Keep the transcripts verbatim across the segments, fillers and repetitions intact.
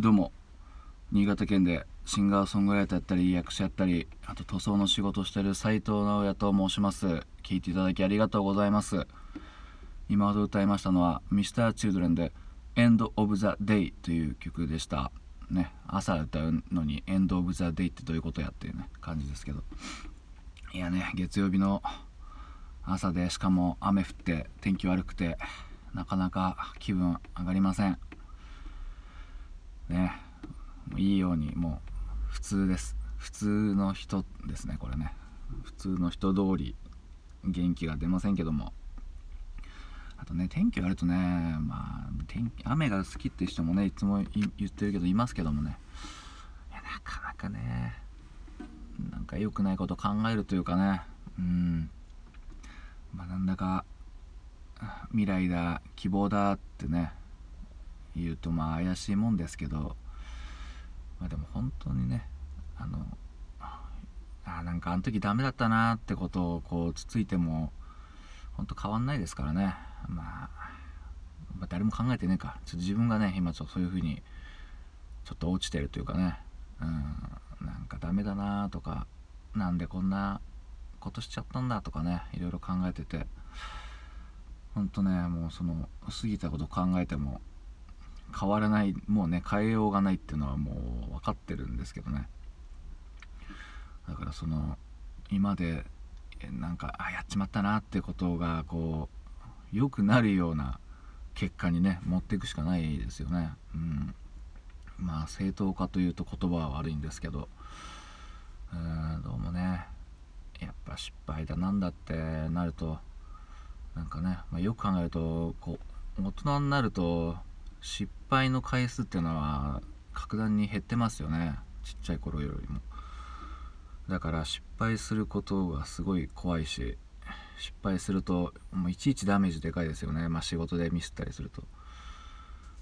どうも、新潟県でシンガーソングライターやったり役者やったり、あと塗装の仕事してる斉藤直也と申します。聞いていただきありがとうございます。今ほど歌いましたのは ミスターチルドレン で End of the day という曲でしたね。朝歌うのに End of the day ってどういうことやっていうね感じですけど、いやね、月曜日の朝で、しかも雨降って天気悪くて、なかなか気分上がりませんね。いいように、もう普通です。普通の人ですね、これね。普通の人通り元気が出ませんけども、あとね、天気悪いとね、まあ天気雨が好きって人もね、いつも言ってるけどいますけどもね、いや、なかなかね、なんか良くないこと考えるというかね、うん、まあなんだか未来だ希望だってね言うと、まあ怪しいもんですけど、まあ、でも本当にね、あのあなんかあの時ダメだったなってことをこうつついても本当変わんないですからね。まあ、まあ、誰も考えてねえか、ちょっと自分がね今ちょっとそういう風にちょっと落ちてるというかね、うん、なんかダメだなとか、なんでこんなことしちゃったんだとかね、いろいろ考えてて、本当ね、もうその過ぎたこと考えても変わらない、もうね変えようがないっていうのはもう分かってるんですけどね。だからその今でなんかあやっちまったなってことがこう良くなるような結果にね持っていくしかないですよね。うん、まあ正当化というと言葉は悪いんですけど、うーんどうもねやっぱ失敗だなんだってなるとなんかね、まあ、よく考えるとこう大人になると失敗の回数っていうのは格段に減ってますよね、ちっちゃい頃よりも。だから失敗することがすごい怖いし、失敗するともういちいちダメージでかいですよね。まあ仕事でミスったりすると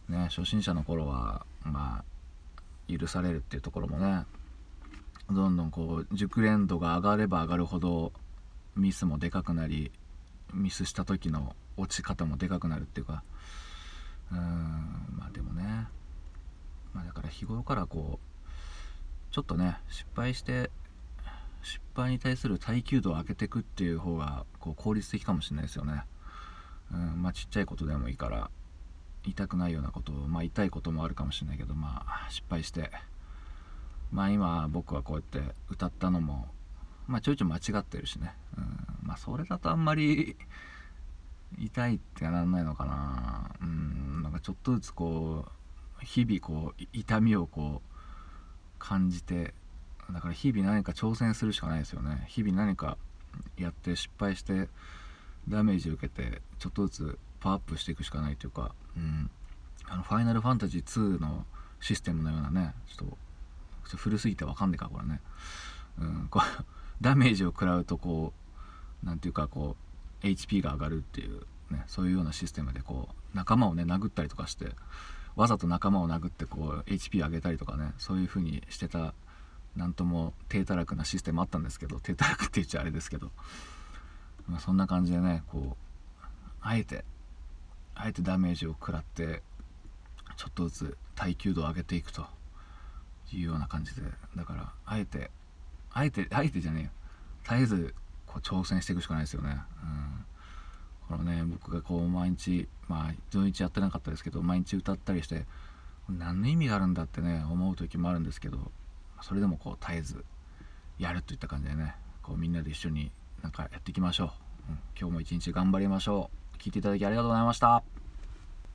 ね、初心者の頃はまあ許されるっていうところもね、どんどんこう熟練度が上がれば上がるほどミスもでかくなり、ミスした時の落ち方もでかくなるっていうか、うーんまあでもね、まあ、だから日頃からこうちょっとね失敗して失敗に対する耐久度を上げていくっていう方がこう効率的かもしれないですよね。うんまあちっちゃいことでもいいから、痛くないようなことを、まあ痛いこともあるかもしれないけど、まあ失敗して、まあ今僕はこうやって歌ったのもまあちょいちょい間違ってるしね、うんまあそれだとあんまり痛いってならないのかな。うんなんかちょっとずつこう日々こう痛みをこう感じて、だから日々何か挑戦するしかないですよね。日々何かやって失敗してダメージを受けてちょっとずつパワーアップしていくしかないというか、うんあのファイナルファンタジーツーのシステムのようなね、ちょっとちょっと古すぎてわかんねえかこれね、うんこうダメージを食らうとこうなんていうかこうエイチピー が上がるっていうね、そういうようなシステムでこう仲間をね殴ったりとかして、わざと仲間を殴ってこう エイチピー 上げたりとかね、そういう風にしてた、なんとも低たらくなシステムあったんですけど、低たらくって言っちゃあれですけど、まあ、そんな感じでねこうあえてあえてダメージを食らってちょっとずつ耐久度を上げていくというような感じで、だからあえてあえてあえてじゃねえよ、絶えず挑戦していくしかないですよね。うん、このね僕がこう毎日、まあ土日やってなかったですけど、毎日歌ったりして何の意味があるんだってね思う時もあるんですけど、それでもこう絶えずやるといった感じでね、こうみんなで一緒になんかやっていきましょう。うん、今日も一日頑張りましょう。聞いていただきありがとうございました。